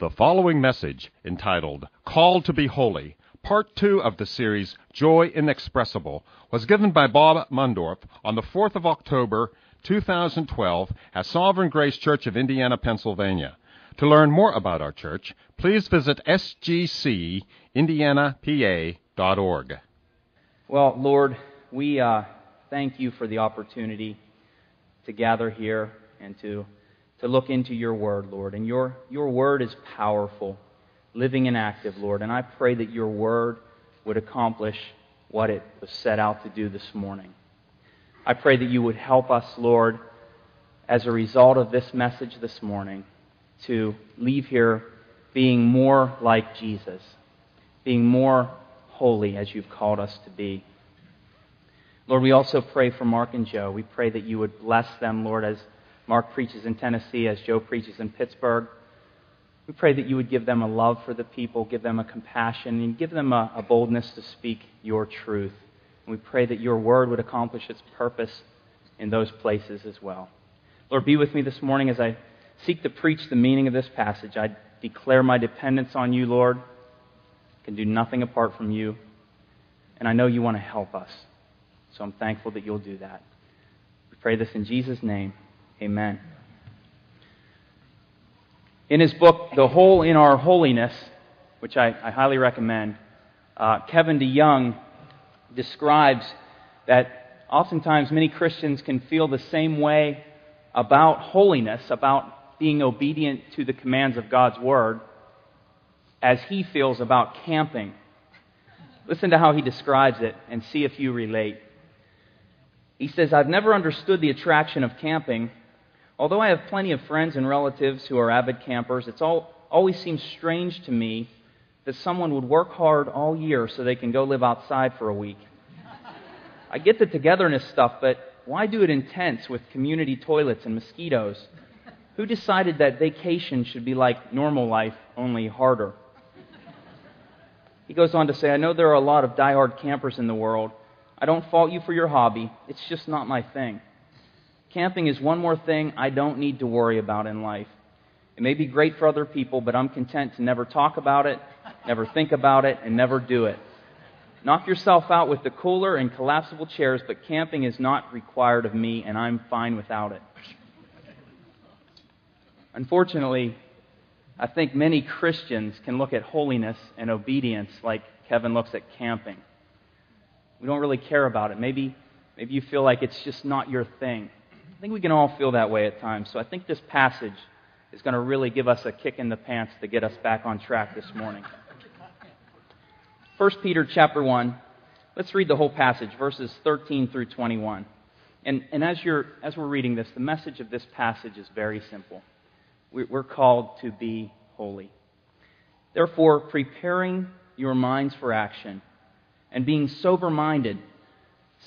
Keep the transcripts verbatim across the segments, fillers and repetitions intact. The following message, entitled Called to be Holy, Part two of the series Joy Inexpressible, was given by Bob Mundorf on the fourth of October, two thousand twelve, at Sovereign Grace Church of Indiana, Pennsylvania. To learn more about our church, please visit S G C indiana P A dot org. Well, Lord, we uh, thank you for the opportunity to gather here and to to look into your word, Lord. And your your word is powerful, living and active, Lord. And I pray that your word would accomplish what it was set out to do this morning. I pray that you would help us, Lord, as a result of this message this morning, to leave here being more like Jesus, being more holy as you've called us to be. Lord, we also pray for Mark and Joe. We pray that you would bless them, Lord, as Mark preaches in Tennessee, as Joe preaches in Pittsburgh. We pray that you would give them a love for the people, give them a compassion, and give them a, a boldness to speak your truth. And we pray that your word would accomplish its purpose in those places as well. Lord, be with me this morning as I seek to preach the meaning of this passage. I declare my dependence on you, Lord. I can do nothing apart from you. And I know you want to help us. So I'm thankful that you'll do that. We pray this in Jesus' name. Amen. In his book, The Hole in Our Holiness, which I, I highly recommend, uh, Kevin DeYoung describes that oftentimes many Christians can feel the same way about holiness, about being obedient to the commands of God's Word, as he feels about camping. Listen to how he describes it and see if you relate. He says, "I've never understood the attraction of camping. Although I have plenty of friends and relatives who are avid campers, it's all, always seems strange to me that someone would work hard all year so they can go live outside for a week. I get the togetherness stuff, but why do it in tents with community toilets and mosquitoes? Who decided that vacation should be like normal life, only harder?" He goes on to say, "I know there are a lot of diehard campers in the world. I don't fault you for your hobby. It's just not my thing. Camping is one more thing I don't need to worry about in life. It may be great for other people, but I'm content to never talk about it, never think about it, and never do it. Knock yourself out with the cooler and collapsible chairs, but camping is not required of me, and I'm fine without it." Unfortunately, I think many Christians can look at holiness and obedience like Kevin looks at camping. We don't really care about it. Maybe, maybe you feel like it's just not your thing. I think we can all feel that way at times. So I think this passage is going to really give us a kick in the pants to get us back on track this morning. First Peter chapter one. Let's read the whole passage, verses thirteen through twenty-one. And, and as you're as we're reading this, the message of this passage is very simple. We're called to be holy. "Therefore, preparing your minds for action and being sober-minded,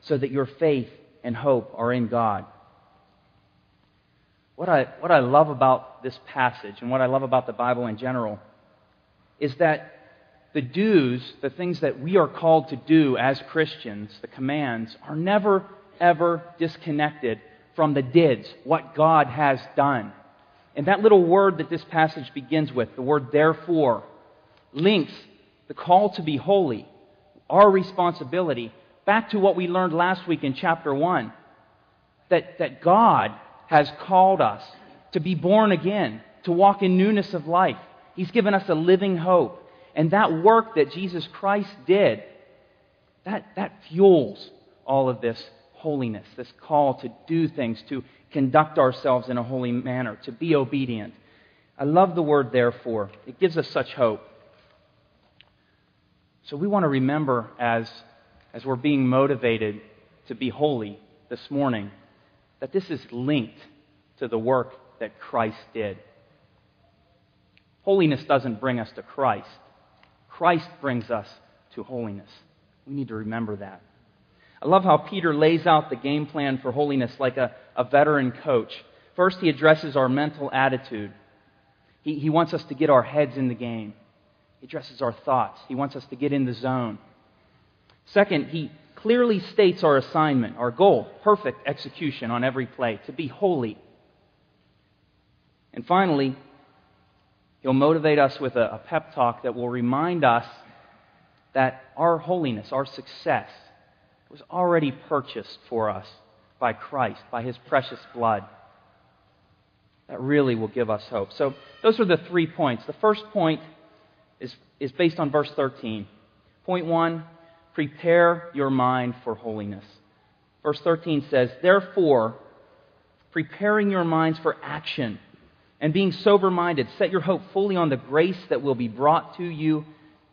so that your faith and hope are in God." What I, what I love about this passage and what I love about the Bible in general is that the dues, the things that we are called to do as Christians, the commands, are never, ever disconnected from the dids, what God has done. And that little word that this passage begins with, the word "therefore," links the call to be holy, our responsibility, back to what we learned last week in chapter one, that, that God has called us to be born again, to walk in newness of life. He's given us a living hope. And that work that Jesus Christ did, that, that fuels all of this holiness, this call to do things, to conduct ourselves in a holy manner, to be obedient. I love the word therefore. It gives us such hope. So we want to remember as, as we're being motivated to be holy this morning, that this is linked to the work that Christ did. Holiness doesn't bring us to Christ. Christ brings us to holiness. We need to remember that. I love how Peter lays out the game plan for holiness like a, a veteran coach. First, he addresses our mental attitude. He, he wants us to get our heads in the game. He addresses our thoughts. He wants us to get in the zone. Second, he clearly states our assignment, our goal, perfect execution on every play, to be holy. And finally, he'll motivate us with a, a pep talk that will remind us that our holiness, our success, was already purchased for us by Christ, by His precious blood. That really will give us hope. So those are the three points. The first point is, is based on verse thirteen. Point one, prepare your mind for holiness. Verse thirteen says, therefore, preparing your minds for action and being sober-minded, set your hope fully on the grace that will be brought to you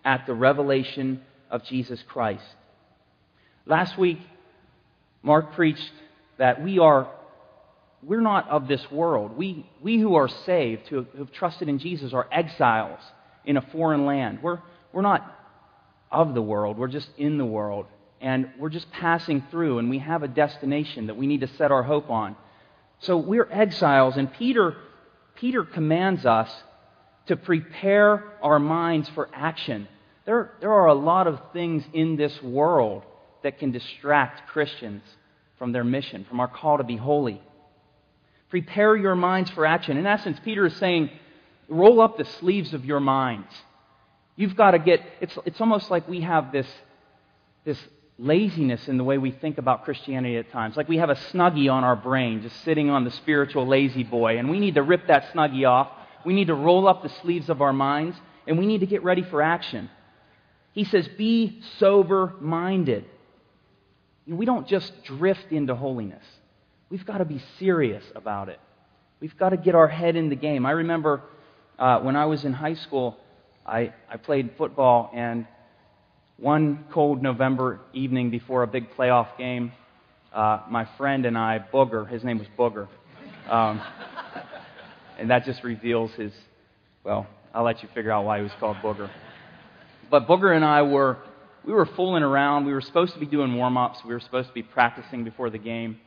at the revelation of Jesus Christ. Last week, Mark preached that we are, we're not of this world. We, we who are saved, who have trusted in Jesus, are exiles in a foreign land. We're, we're not of the world. We're just in the world. And we're just passing through, and we have a destination that we need to set our hope on. So we're exiles, and Peter, Peter commands us to prepare our minds for action. There, there are a lot of things in this world that can distract Christians from their mission, from our call to be holy. Prepare your minds for action. In essence, Peter is saying, roll up the sleeves of your minds. You've got to get, it's, it's almost like we have this, this laziness in the way we think about Christianity at times. Like we have a Snuggie on our brain, just sitting on the spiritual lazy boy, and we need to rip that Snuggie off. We need to roll up the sleeves of our minds, and we need to get ready for action. He says, be sober-minded. We don't just drift into holiness. We've got to be serious about it. We've got to get our head in the game. I remember uh, when I was in high school, I, I played football, and one cold November evening before a big playoff game, uh, my friend and I, Booger, his name was Booger, um, and that just reveals his, well, I'll let you figure out why he was called Booger. But Booger and I were... We were fooling around. We were supposed to be doing warm-ups. We were supposed to be practicing before the game.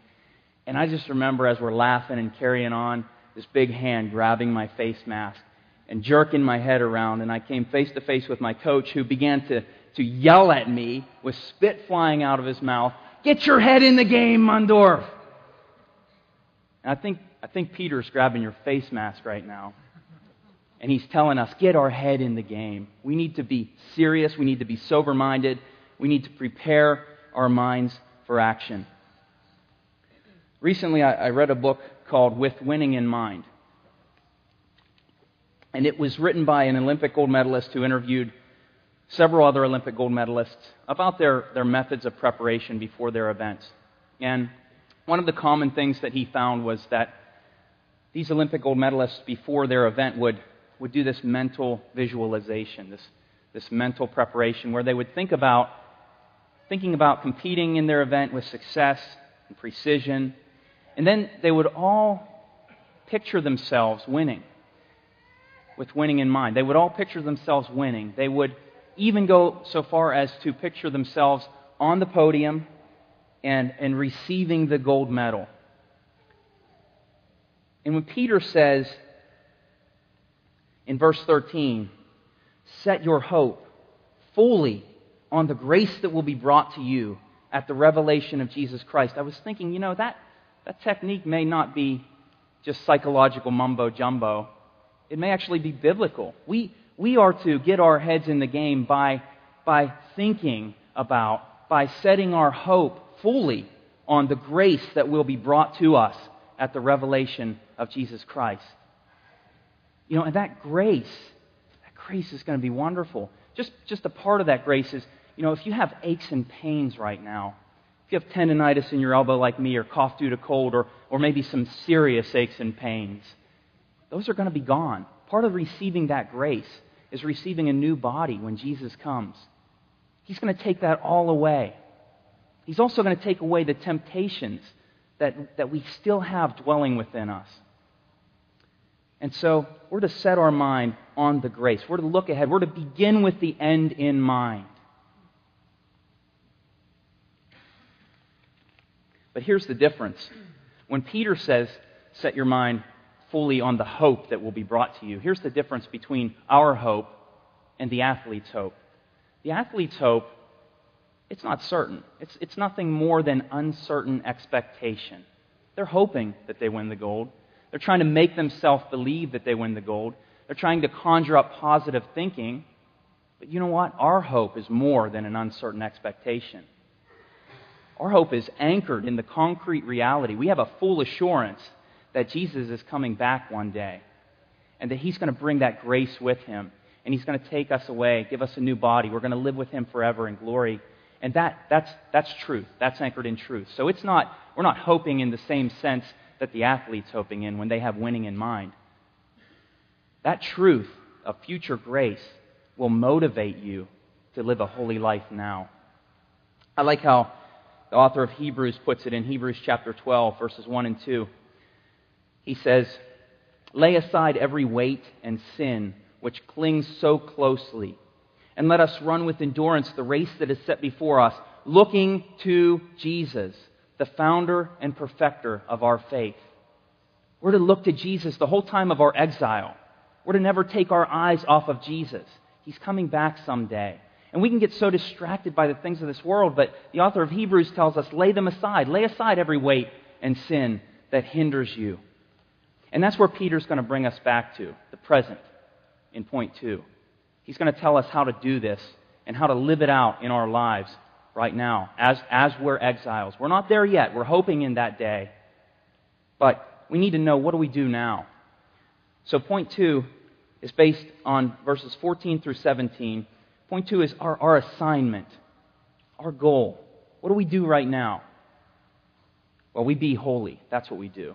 And I just remember as we're laughing and carrying on, this big hand grabbing my face mask and jerking my head around. And I came face-to-face with my coach, who began to, to yell at me with spit flying out of his mouth, "Get your head in the game, Mundorf!" And I think, I think Peter's grabbing your face mask right now. And he's telling us, get our head in the game. We need to be serious. We need to be sober-minded. We need to prepare our minds for action. Recently, I, I read a book called With Winning in Mind. And it was written by an Olympic gold medalist who interviewed several other Olympic gold medalists about their, their methods of preparation before their events. And one of the common things that he found was that these Olympic gold medalists, before their event, would would do this mental visualization, this, this mental preparation, where they would think about thinking about competing in their event with success and precision. And then they would all picture themselves winning, with winning in mind. They would all picture themselves winning. They would even go so far as to picture themselves on the podium and, and receiving the gold medal. And when Peter says, in verse thirteen, set your hope fully on the grace that will be brought to you at the revelation of Jesus Christ, I was thinking, you know, that, that technique may not be just psychological mumbo-jumbo. It may actually be biblical. We, we are to get our heads in the game by, by thinking about, by setting our hope fully on the grace that will be brought to us at the revelation of Jesus Christ. You know, and that grace grace is going to be wonderful. Just just a part of that grace is, you know, if you have aches and pains right now, if you have tendonitis in your elbow like me, or cough due to cold, or or maybe some serious aches and pains, those are going to be gone. Part of receiving that grace is receiving a new body when Jesus comes. He's going to take that all away. He's also going to take away the temptations that, that we still have dwelling within us. And so we're to set our mind on the grace. We're to look ahead. We're to begin with the end in mind. But here's the difference. When Peter says, set your mind fully on the hope that will be brought to you, here's the difference between our hope and the athlete's hope. The athlete's hope, it's not certain. It's, it's nothing more than uncertain expectation. They're hoping that they win the gold. They're trying to make themselves believe that they win the gold. They're trying to conjure up positive thinking. But you know what? Our hope is more than an uncertain expectation. Our hope is anchored in the concrete reality. We have a full assurance that Jesus is coming back one day, and that He's going to bring that grace with Him, and He's going to take us away, give us a new body. We're going to live with Him forever in glory. And that that's that's truth. That's anchored in truth. So it's not we're not hoping in the same sense that the athlete's hoping in when they have winning in mind. That truth of future grace will motivate you to live a holy life now. I like how the author of Hebrews puts it in Hebrews chapter twelve, verses one and two. He says, "Lay aside every weight and sin which clings so closely, and let us run with endurance the race that is set before us, looking to Jesus, the founder and perfecter of our faith." We're to look to Jesus the whole time of our exile. We're to never take our eyes off of Jesus. He's coming back someday. And we can get so distracted by the things of this world, but the author of Hebrews tells us, lay them aside. Lay aside every weight and sin that hinders you. And that's where Peter's going to bring us back to, the present, in point two. He's going to tell us how to do this and how to live it out in our lives right now as, as we're exiles. We're not there yet. We're hoping in that day. But we need to know, what do we do now? So point two is based on verses fourteen through seventeen. Point two is our, our assignment, our goal. What do we do right now? Well, we be holy. That's what we do.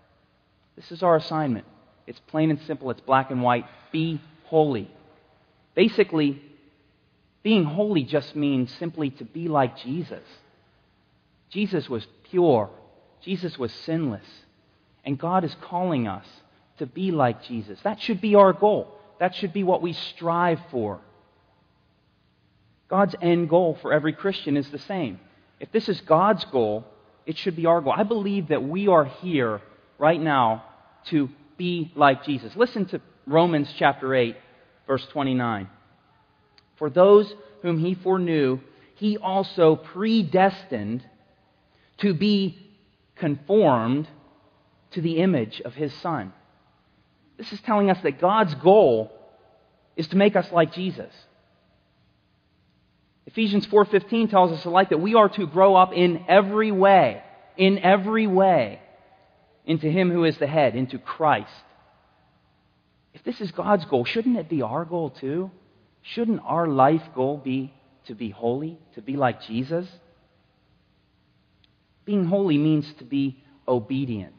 This is our assignment. It's plain and simple. It's black and white. Be holy. Basically, being holy just means simply to be like Jesus. Jesus was pure. Jesus was sinless. And God is calling us to be like Jesus. That should be our goal. That should be what we strive for. God's end goal for every Christian is the same. If this is God's goal, it should be our goal. I believe that we are here right now to be like Jesus. Listen to Romans chapter eight, verse twenty-nine. For those whom He foreknew, He also predestined to be conformed to the image of His Son. This is telling us that God's goal is to make us like Jesus. Ephesians four fifteen tells us alike that we are to grow up in every way, in every way, into Him who is the head, into Christ. If this is God's goal, shouldn't it be our goal too? Shouldn't our life goal be to be holy, to be like Jesus? Being holy means to be obedient.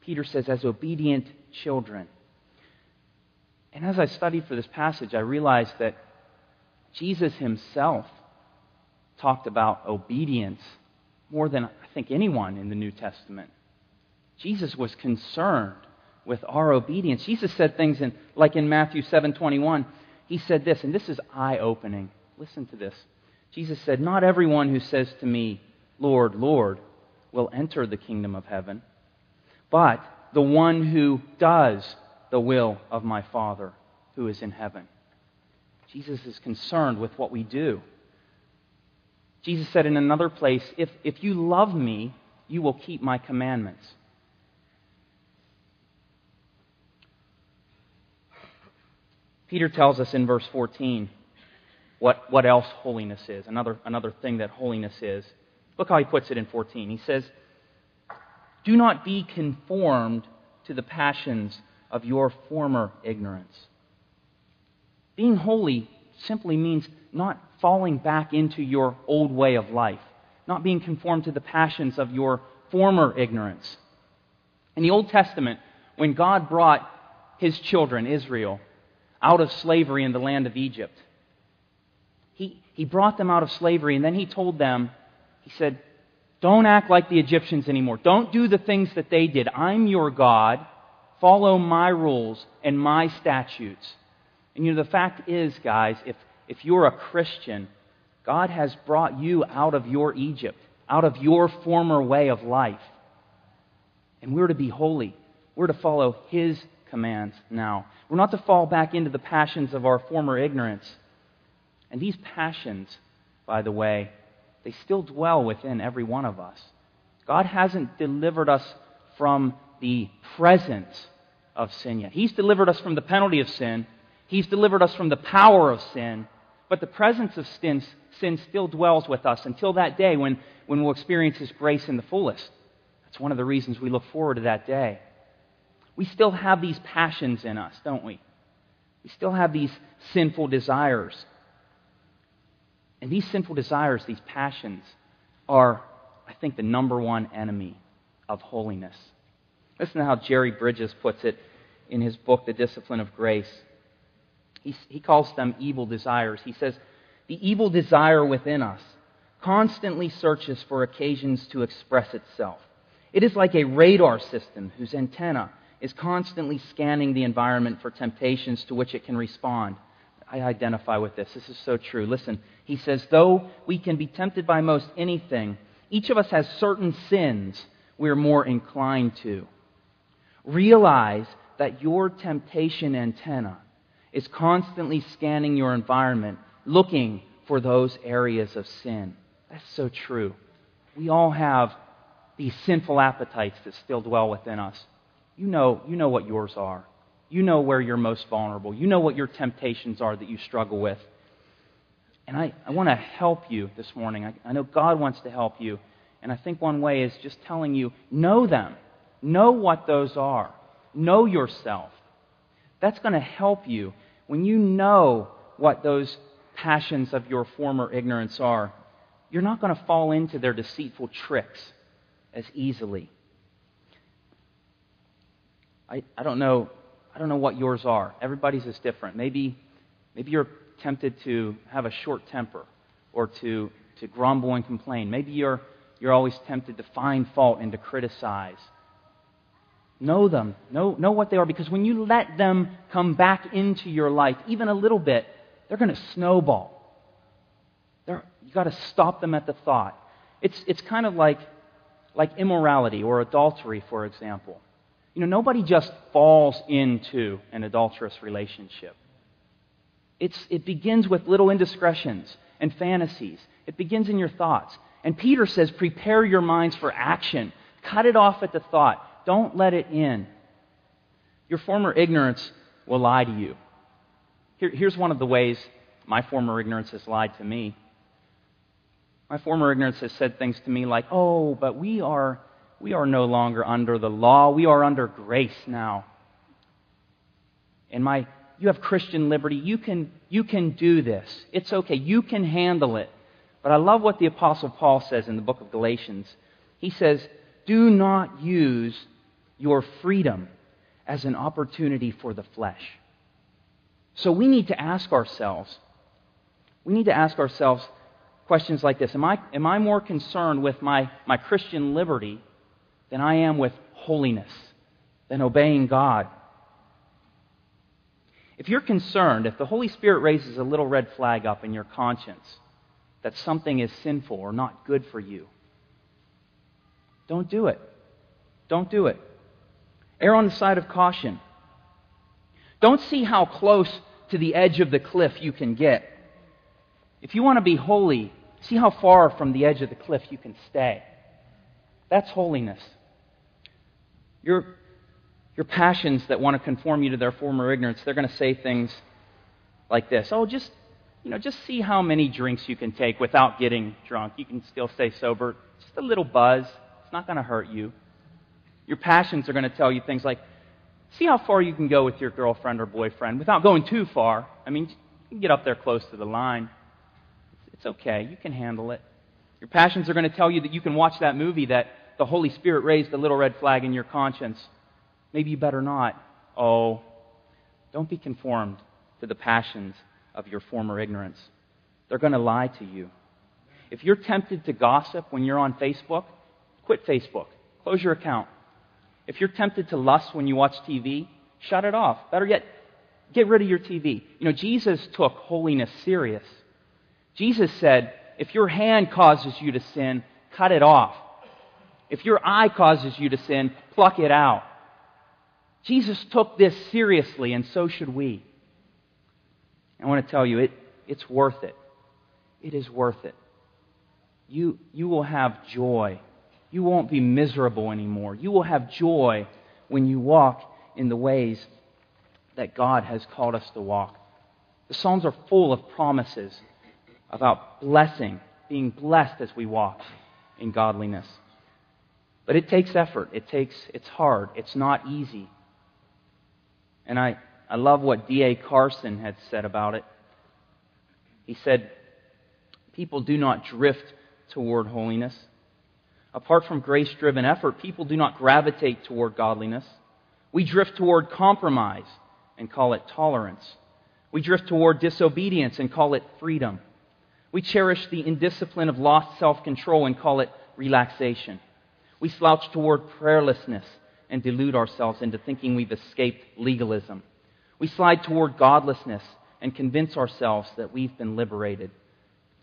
Peter says, as obedient children. And as I studied for this passage, I realized that Jesus Himself talked about obedience more than I think anyone in the New Testament. Jesus was concerned with our obedience. Jesus said things in, like in Matthew seven twenty-one. He said this, and this is eye-opening. Listen to this. Jesus said, "Not everyone who says to me, 'Lord, Lord,' will enter the kingdom of heaven, but the one who does the will of my Father who is in heaven. Jesus is concerned with what we do. Jesus said in another place, if, if you love me, you will keep my commandments. Peter tells us in verse fourteen what, what else holiness is, another, another thing that holiness is. Look how he puts it in fourteen. He says, do not be conformed to the passions of your former ignorance. Being holy simply means not falling back into your old way of life, not being conformed to the passions of your former ignorance. In the Old Testament, when God brought his children, Israel, out of slavery in the land of Egypt, He, he brought them out of slavery, and then he told them, he said, don't act like the Egyptians anymore. Don't do the things that they did. I'm your God. Follow my rules and my statutes. And you know, the fact is, guys, if, if you're a Christian, God has brought you out of your Egypt, out of your former way of life. And we're to be holy. We're to follow his commands now. We're not to fall back into the passions of our former ignorance. And these passions, by the way, they still dwell within every one of us. God hasn't delivered us from the presence of sin yet. He's delivered us from the penalty of sin. He's delivered us from the power of sin. But the presence of sin, sin still dwells with us until that day when, when we'll experience his grace in the fullest. That's one of the reasons we look forward to that day. We still have these passions in us, don't we? We still have these sinful desires. And these sinful desires, these passions, are, I think, the number one enemy of holiness. Listen to how Jerry Bridges puts it in his book, The Discipline of Grace. He, he calls them evil desires. He says, the evil desire within us constantly searches for occasions to express itself. It is like a radar system whose antenna is constantly scanning the environment for temptations to which it can respond. I identify with this. This is so true. Listen, he says, though we can be tempted by most anything, each of us has certain sins we're more inclined to. Realize that your temptation antenna is constantly scanning your environment, looking for those areas of sin. That's so true. We all have these sinful appetites that still dwell within us. You know, you know what yours are. You know where you're most vulnerable. You know what your temptations are that you struggle with. And I, I want to help you this morning. I, I know God wants to help you. And I think one way is just telling you, know them. Know what those are. Know yourself. That's going to help you. When you know what those passions of your former ignorance are, you're not going to fall into their deceitful tricks as easily. I, I don't know... I don't know what yours are. Everybody's is different. Maybe maybe you're tempted to have a short temper or to, to grumble and complain. Maybe you're you're always tempted to find fault and to criticize. Know them. Know, know what they are, because when you let them come back into your life, even a little bit, they're going to snowball. They're, you got to stop them at the thought. It's it's kind of like like immorality or adultery, for example. You know, nobody just falls into an adulterous relationship. It's, it begins with little indiscretions and fantasies. It begins in your thoughts. And Peter says, prepare your minds for action. Cut it off at the thought. Don't let it in. Your former ignorance will lie to you. Here, here's one of the ways my former ignorance has lied to me. My former ignorance has said things to me like, oh, but we are... We are no longer under the law. We are under grace now. And my, you have Christian liberty. You can, you can do this. It's okay. You can handle it. But I love what the Apostle Paul says in the book of Galatians. He says, do not use your freedom as an opportunity for the flesh. So we need to ask ourselves, we need to ask ourselves questions like this. Am I, am I more concerned with my, my Christian liberty than I am with holiness, than obeying God? If you're concerned, if the Holy Spirit raises a little red flag up in your conscience that something is sinful or not good for you, don't do it. Don't do it. Err on the side of caution. Don't see how close to the edge of the cliff you can get. If you want to be holy, see how far from the edge of the cliff you can stay. That's holiness. Your, your passions that want to conform you to their former ignorance, they're going to say things like this. Oh, just, you know, just see how many drinks you can take without getting drunk. You can still stay sober. Just a little buzz. It's not going to hurt you. Your passions are going to tell you things like, see how far you can go with your girlfriend or boyfriend without going too far. I mean, you can get up there close to the line. It's okay. You can handle it. Your passions are going to tell you that you can watch that movie that the Holy Spirit raised a little red flag in your conscience. Maybe you better not. Oh, don't be conformed to the passions of your former ignorance. They're going to lie to you. If you're tempted to gossip when you're on Facebook, quit Facebook. Close your account. If you're tempted to lust when you watch T V, shut it off. Better yet, get rid of your T V. You know, Jesus took holiness serious. Jesus said, if your hand causes you to sin, cut it off. If your eye causes you to sin, pluck it out. Jesus took this seriously, and so should we. I want to tell you, it, it's worth it. It is worth it. You, you will have joy. You won't be miserable anymore. You will have joy when you walk in the ways that God has called us to walk. The Psalms are full of promises about blessing, being blessed as we walk in godliness. But it takes effort. It takes, it's hard. It's not easy. And I, I love what D A Carson had said about it. He said, people do not drift toward holiness. Apart from grace-driven effort, people do not gravitate toward godliness. We drift toward compromise and call it tolerance. We drift toward disobedience and call it freedom. We cherish the indiscipline of lost self-control and call it relaxation. We slouch toward prayerlessness and delude ourselves into thinking we've escaped legalism. We slide toward godlessness and convince ourselves that we've been liberated.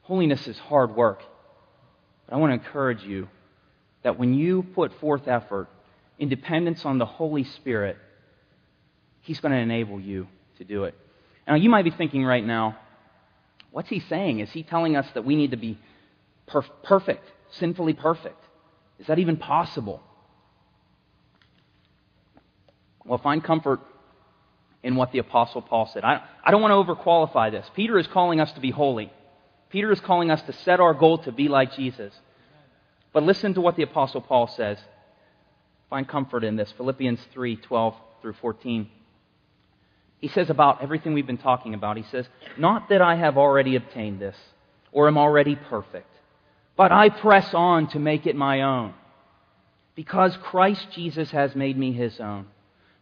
Holiness is hard work, but I want to encourage you that when you put forth effort in dependence on the Holy Spirit, He's going to enable you to do it. Now, you might be thinking right now, what's he saying? Is he telling us that we need to be per- perfect, sinfully perfect? Is that even possible? Well, find comfort in what the Apostle Paul said. I, I don't want to overqualify this. Peter is calling us to be holy. Peter is calling us to set our goal to be like Jesus. But listen to what the Apostle Paul says. Find comfort in this. Philippians three, twelve through fourteen. He says about everything we've been talking about. He says, not that I have already obtained this or am already perfect, but I press on to make it my own because Christ Jesus has made me His own.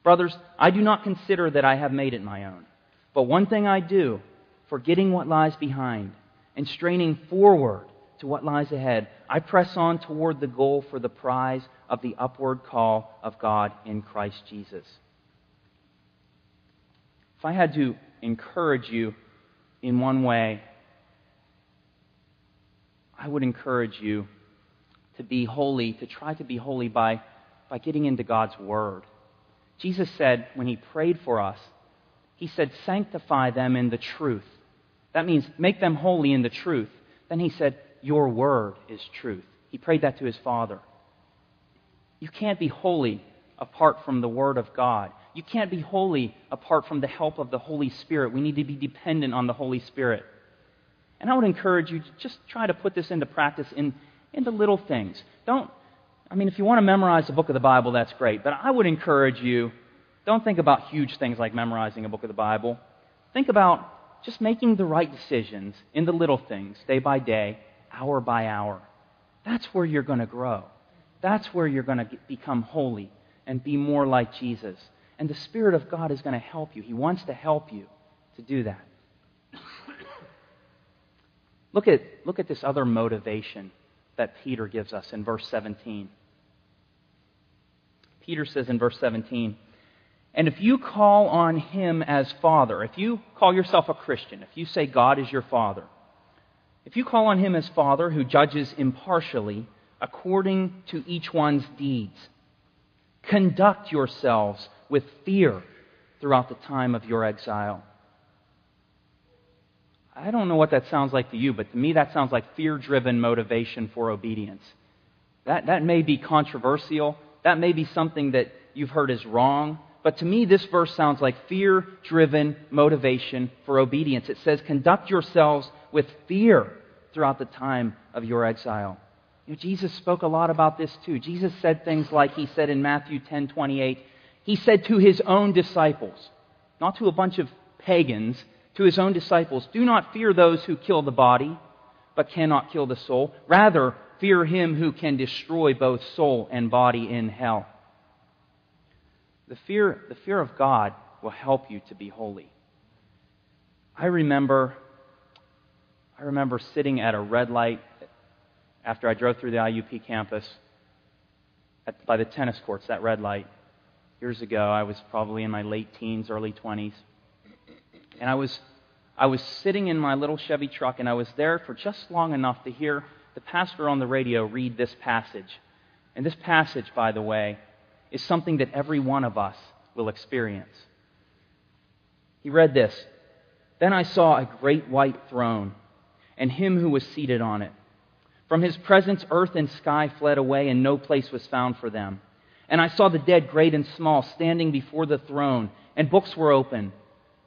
Brothers, I do not consider that I have made it my own, but one thing I do, forgetting what lies behind and straining forward to what lies ahead, I press on toward the goal for the prize of the upward call of God in Christ Jesus. If I had to encourage you in one way, I would encourage you to be holy, to try to be holy by, by getting into God's Word. Jesus said when He prayed for us, He said, sanctify them in the truth. That means make them holy in the truth. Then He said, your word is truth. He prayed that to His Father. You can't be holy apart from the Word of God. You can't be holy apart from the help of the Holy Spirit. We need to be dependent on the Holy Spirit. And I would encourage you to just try to put this into practice in, in the little things. Don't, I mean, if you want to memorize the book of the Bible, that's great. But I would encourage you, don't think about huge things like memorizing a book of the Bible. Think about just making the right decisions in the little things, day by day, hour by hour. That's where you're going to grow. That's where you're going to become holy and be more like Jesus. And the Spirit of God is going to help you. He wants to help you to do that. Look at, look at this other motivation that Peter gives us in verse seventeen. Peter says in verse seventeen, and if you call on Him as Father, if you call yourself a Christian, if you say God is your Father, if you call on Him as Father who judges impartially according to each one's deeds, conduct yourselves with fear throughout the time of your exile. I don't know what that sounds like to you, but to me that sounds like fear-driven motivation for obedience. That, that may be controversial. That may be something that you've heard is wrong. But to me, this verse sounds like fear-driven motivation for obedience. It says, conduct yourselves with fear throughout the time of your exile. You know, Jesus spoke a lot about this too. Jesus said things like he said in Matthew ten twenty-eight. He said to his own disciples, not to a bunch of pagans, to his own disciples, do not fear those who kill the body, but cannot kill the soul. Rather, fear him who can destroy both soul and body in hell. The fear, the fear of God will help you to be holy. I remember, I remember sitting at a red light after I drove through the I U P campus at, by the tennis courts, that red light. Years ago, I was probably in my late teens, early twenties. And I was I was sitting in my little Chevy truck, and I was there for just long enough to hear the pastor on the radio read this passage. And this passage, by the way, is something that every one of us will experience. He read this. Then I saw a great white throne, and him who was seated on it. From his presence, earth and sky fled away, and no place was found for them. And I saw the dead, great and small, standing before the throne, and books were opened.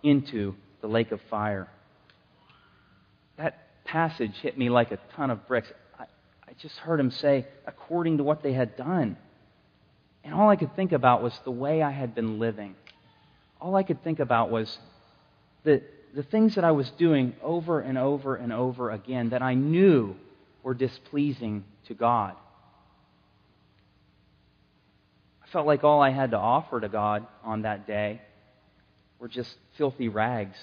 into the lake of fire. That passage hit me like a ton of bricks. I, I just heard him say, according to what they had done. And all I could think about was the way I had been living. All I could think about was the, the things that I was doing over and over and over again that I knew were displeasing to God. I felt like all I had to offer to God on that day were just filthy rags.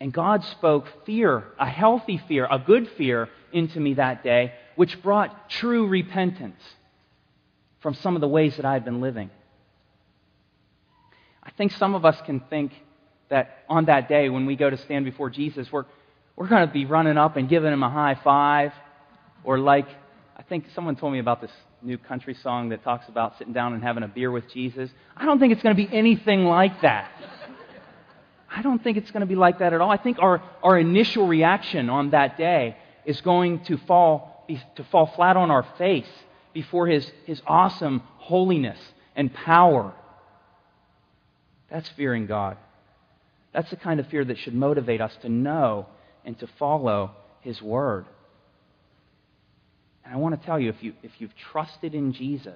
And God spoke fear, a healthy fear, a good fear, into me that day, which brought true repentance from some of the ways that I had been living. I think some of us can think that on that day when we go to stand before Jesus, we're, we're going to be running up and giving him a high five. Or like, I think someone told me about this new country song that talks about sitting down and having a beer with Jesus. I don't think it's going to be anything like that. I don't think it's going to be like that at all. I think our, our initial reaction on that day is going to fall be, to fall flat on our face before His, His awesome holiness and power. That's fearing God. That's the kind of fear that should motivate us to know and to follow His Word. And I want to tell you, if, you, if you've trusted in Jesus,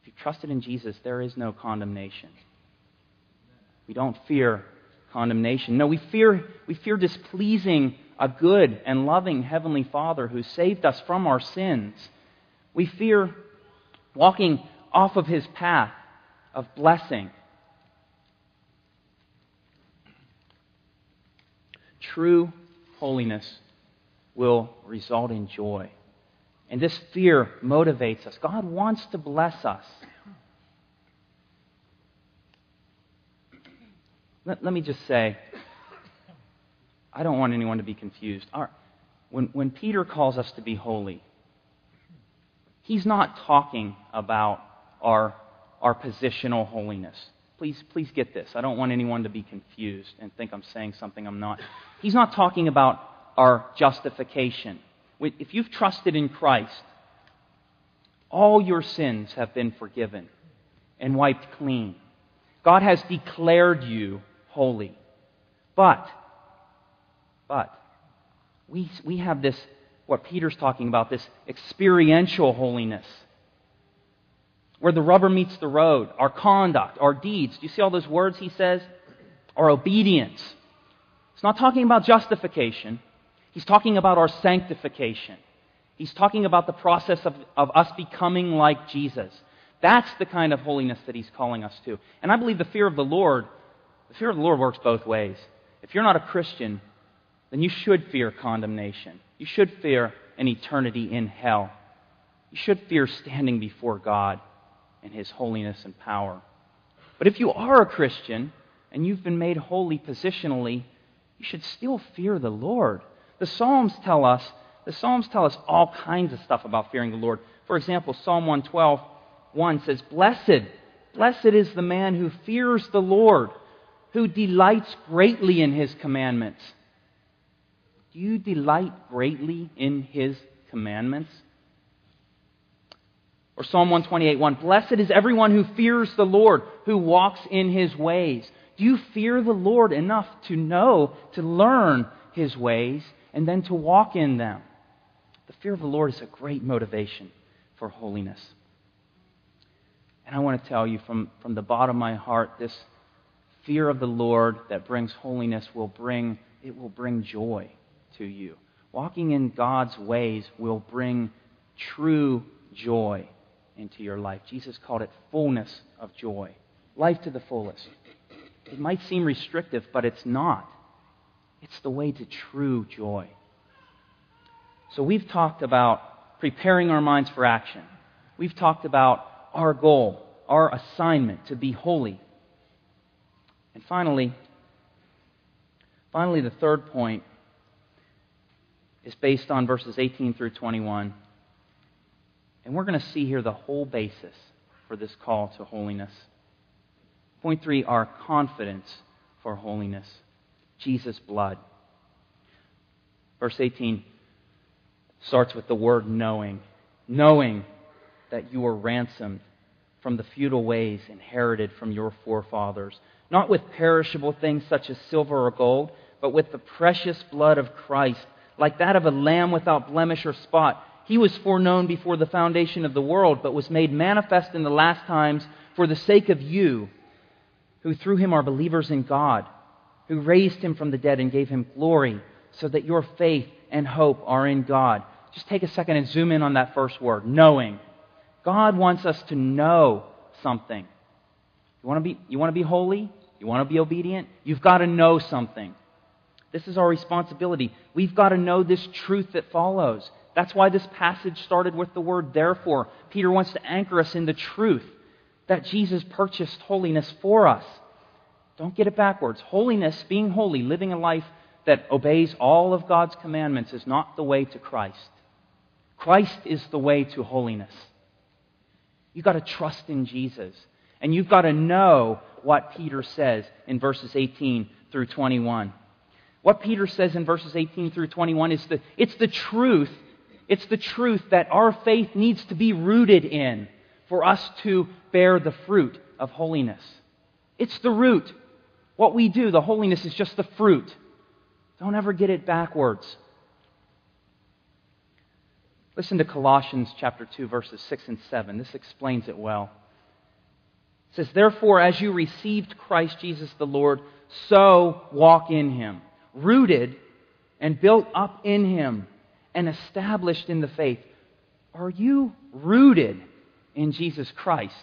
if you've trusted in Jesus, there is no condemnation. We don't fear condemnation. No, we fear, we fear displeasing a good and loving Heavenly Father who saved us from our sins. We fear walking off of His path of blessing. True holiness will result in joy. And this fear motivates us. God wants to bless us. Let, let me just say, I don't want anyone to be confused. Our, when, when Peter calls us to be holy, he's not talking about our, our positional holiness. Please, please get this. I don't want anyone to be confused and think I'm saying something I'm not. He's not talking about our justification. If you've trusted in Christ, all your sins have been forgiven and wiped clean. God has declared you holy. But, but, we, we have this, what Peter's talking about, this experiential holiness, where the rubber meets the road, our conduct, our deeds. Do you see all those words he says? Our obedience. It's not talking about justification. He's talking about our sanctification. He's talking about the process of, of us becoming like Jesus. That's the kind of holiness that he's calling us to. And I believe the fear of the Lord, the fear of the Lord works both ways. If you're not a Christian, then you should fear condemnation. You should fear an eternity in hell. You should fear standing before God and his holiness and power. But if you are a Christian and you've been made holy positionally, you should still fear the Lord. The Psalms tell us, the Psalms tell us all kinds of stuff about fearing the Lord. For example, Psalm one twelve, one says, Blessed, blessed is the man who fears the Lord, who delights greatly in his commandments. Do you delight greatly in his commandments? Or Psalm one twenty-eight, one, Blessed is everyone who fears the Lord, who walks in his ways. Do you fear the Lord enough to know, to learn his ways, and then to walk in them? The fear of the Lord is a great motivation for holiness. And I want to tell you from, from the bottom of my heart, this fear of the Lord that brings holiness will bring, it will bring joy to you. Walking in God's ways will bring true joy into your life. Jesus called it fullness of joy. Life to the fullest. It might seem restrictive, but it's not. It's the way to true joy. So we've talked about preparing our minds for action. We've talked about our goal, our assignment to be holy. And finally, finally, the third point is based on verses eighteen through twenty-one. And we're going to see here the whole basis for this call to holiness. Point three, our confidence for holiness. Jesus' blood. Verse eighteen starts with the word knowing. Knowing that you were ransomed from the futile ways inherited from your forefathers, not with perishable things such as silver or gold, but with the precious blood of Christ, like that of a lamb without blemish or spot. He was foreknown before the foundation of the world, but was made manifest in the last times for the sake of you, who through him are believers in God, who raised him from the dead and gave him glory, so that your faith and hope are in God. Just take a second and zoom in on that first word, knowing. God wants us to know something. You want to be, you want to be holy? You want to be obedient? You've got to know something. This is our responsibility. We've got to know this truth that follows. That's why this passage started with the word therefore. Peter wants to anchor us in the truth that Jesus purchased holiness for us. Don't get it backwards. Holiness, being holy, living a life that obeys all of God's commandments is not the way to Christ. Christ is the way to holiness. You've got to trust in Jesus. And you've got to know what Peter says in verses eighteen through twenty-one. What Peter says in verses eighteen through twenty-one is the, it's the truth. It's the truth that our faith needs to be rooted in for us to bear the fruit of holiness. It's the root. What we do, the holiness, is just the fruit. Don't ever get it backwards. Listen to Colossians chapter two, verses six and seven. This explains it well. It says, Therefore, as you received Christ Jesus the Lord, so walk in him, rooted and built up in him, and established in the faith. Are you rooted in Jesus Christ?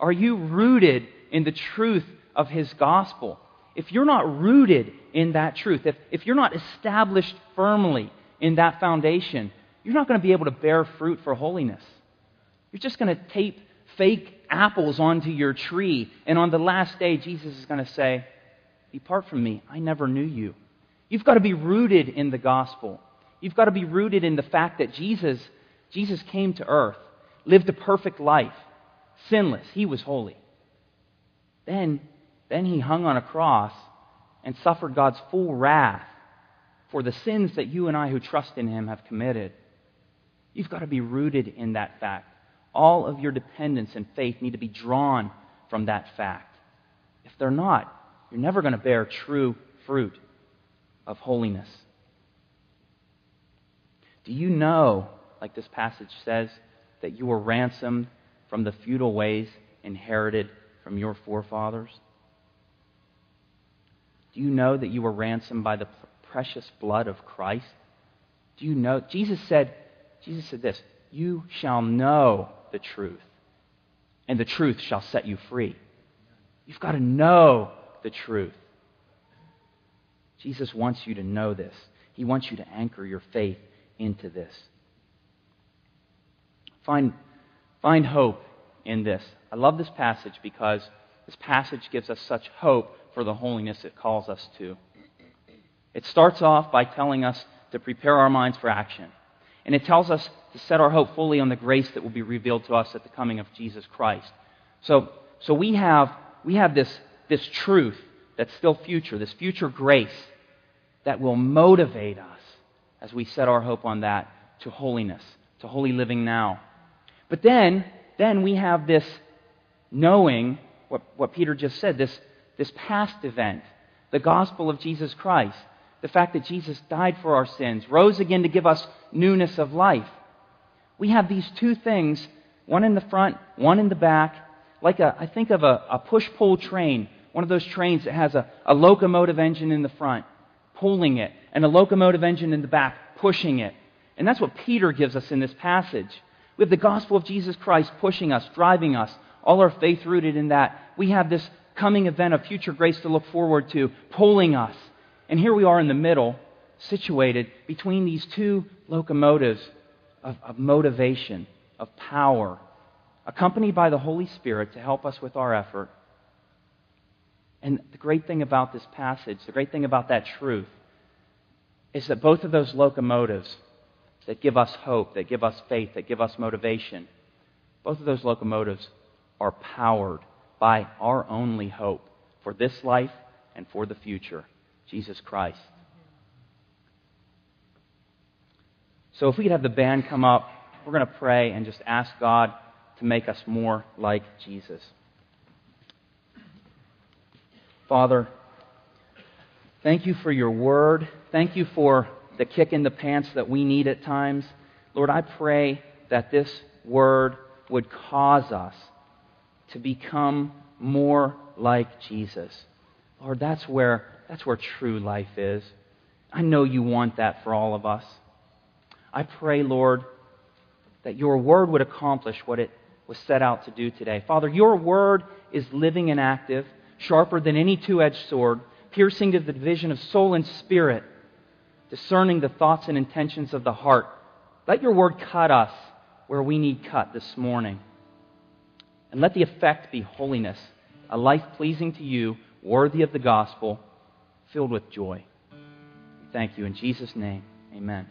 Are you rooted in the truth of his gospel? If you're not rooted in that truth, if, if you're not established firmly in that foundation, you're not going to be able to bear fruit for holiness. You're just going to tape fake apples onto your tree, and on the last day, Jesus is going to say, Depart from me, I never knew you. You've got to be rooted in the gospel. You've got to be rooted in the fact that Jesus, Jesus came to earth, lived a perfect life, sinless. He was holy. Then, then he hung on a cross and suffered God's full wrath for the sins that you and I who trust in him have committed. You've got to be rooted in that fact. All of your dependence and faith need to be drawn from that fact. If they're not, you're never going to bear true fruit of holiness. Do you know, like this passage says, that you were ransomed from the futile ways inherited from your forefathers? Do you know that you were ransomed by the precious blood of Christ? Do you know? Jesus said, Jesus said this, You shall know the truth, and the truth shall set you free. You've got to know the truth. Jesus wants you to know this. He wants you to anchor your faith into this. Find, find hope in this. I love this passage because this passage gives us such hope for the holiness it calls us to. It starts off by telling us to prepare our minds for action. And it tells us to set our hope fully on the grace that will be revealed to us at the coming of Jesus Christ. So, so we have, we have this, this truth that's still future, this future grace that will motivate us as we set our hope on that to holiness, to holy living now. But then, then we have this knowing, what, what Peter just said, this, this past event, the gospel of Jesus Christ, the fact that Jesus died for our sins, rose again to give us newness of life. We have these two things, one in the front, one in the back, like a, I think of a, a push-pull train, one of those trains that has a, a locomotive engine in the front, pulling it, and a locomotive engine in the back, pushing it. And that's what Peter gives us in this passage. We have the gospel of Jesus Christ pushing us, driving us, all our faith rooted in that. We have this coming event of future grace to look forward to, pulling us. And here we are in the middle, situated between these two locomotives of, of motivation, of power, accompanied by the Holy Spirit to help us with our effort. And the great thing about this passage, the great thing about that truth, is that both of those locomotives that give us hope, that give us faith, that give us motivation, both of those locomotives are powered by our only hope for this life and for the future, Jesus Christ. So if we could have the band come up, we're going to pray and just ask God to make us more like Jesus. Father, thank you for your word. Thank you for the kick in the pants that we need at times. Lord, I pray that this word would cause us to become more like Jesus. Lord, that's where, that's where true life is. I know you want that for all of us. I pray, Lord, that your word would accomplish what it was set out to do today. Father, your word is living and active, sharper than any two-edged sword, piercing to the division of soul and spirit, discerning the thoughts and intentions of the heart. Let your word cut us where we need cut this morning. And let the effect be holiness, a life pleasing to you, worthy of the gospel, filled with joy. Thank you. In Jesus' name, amen.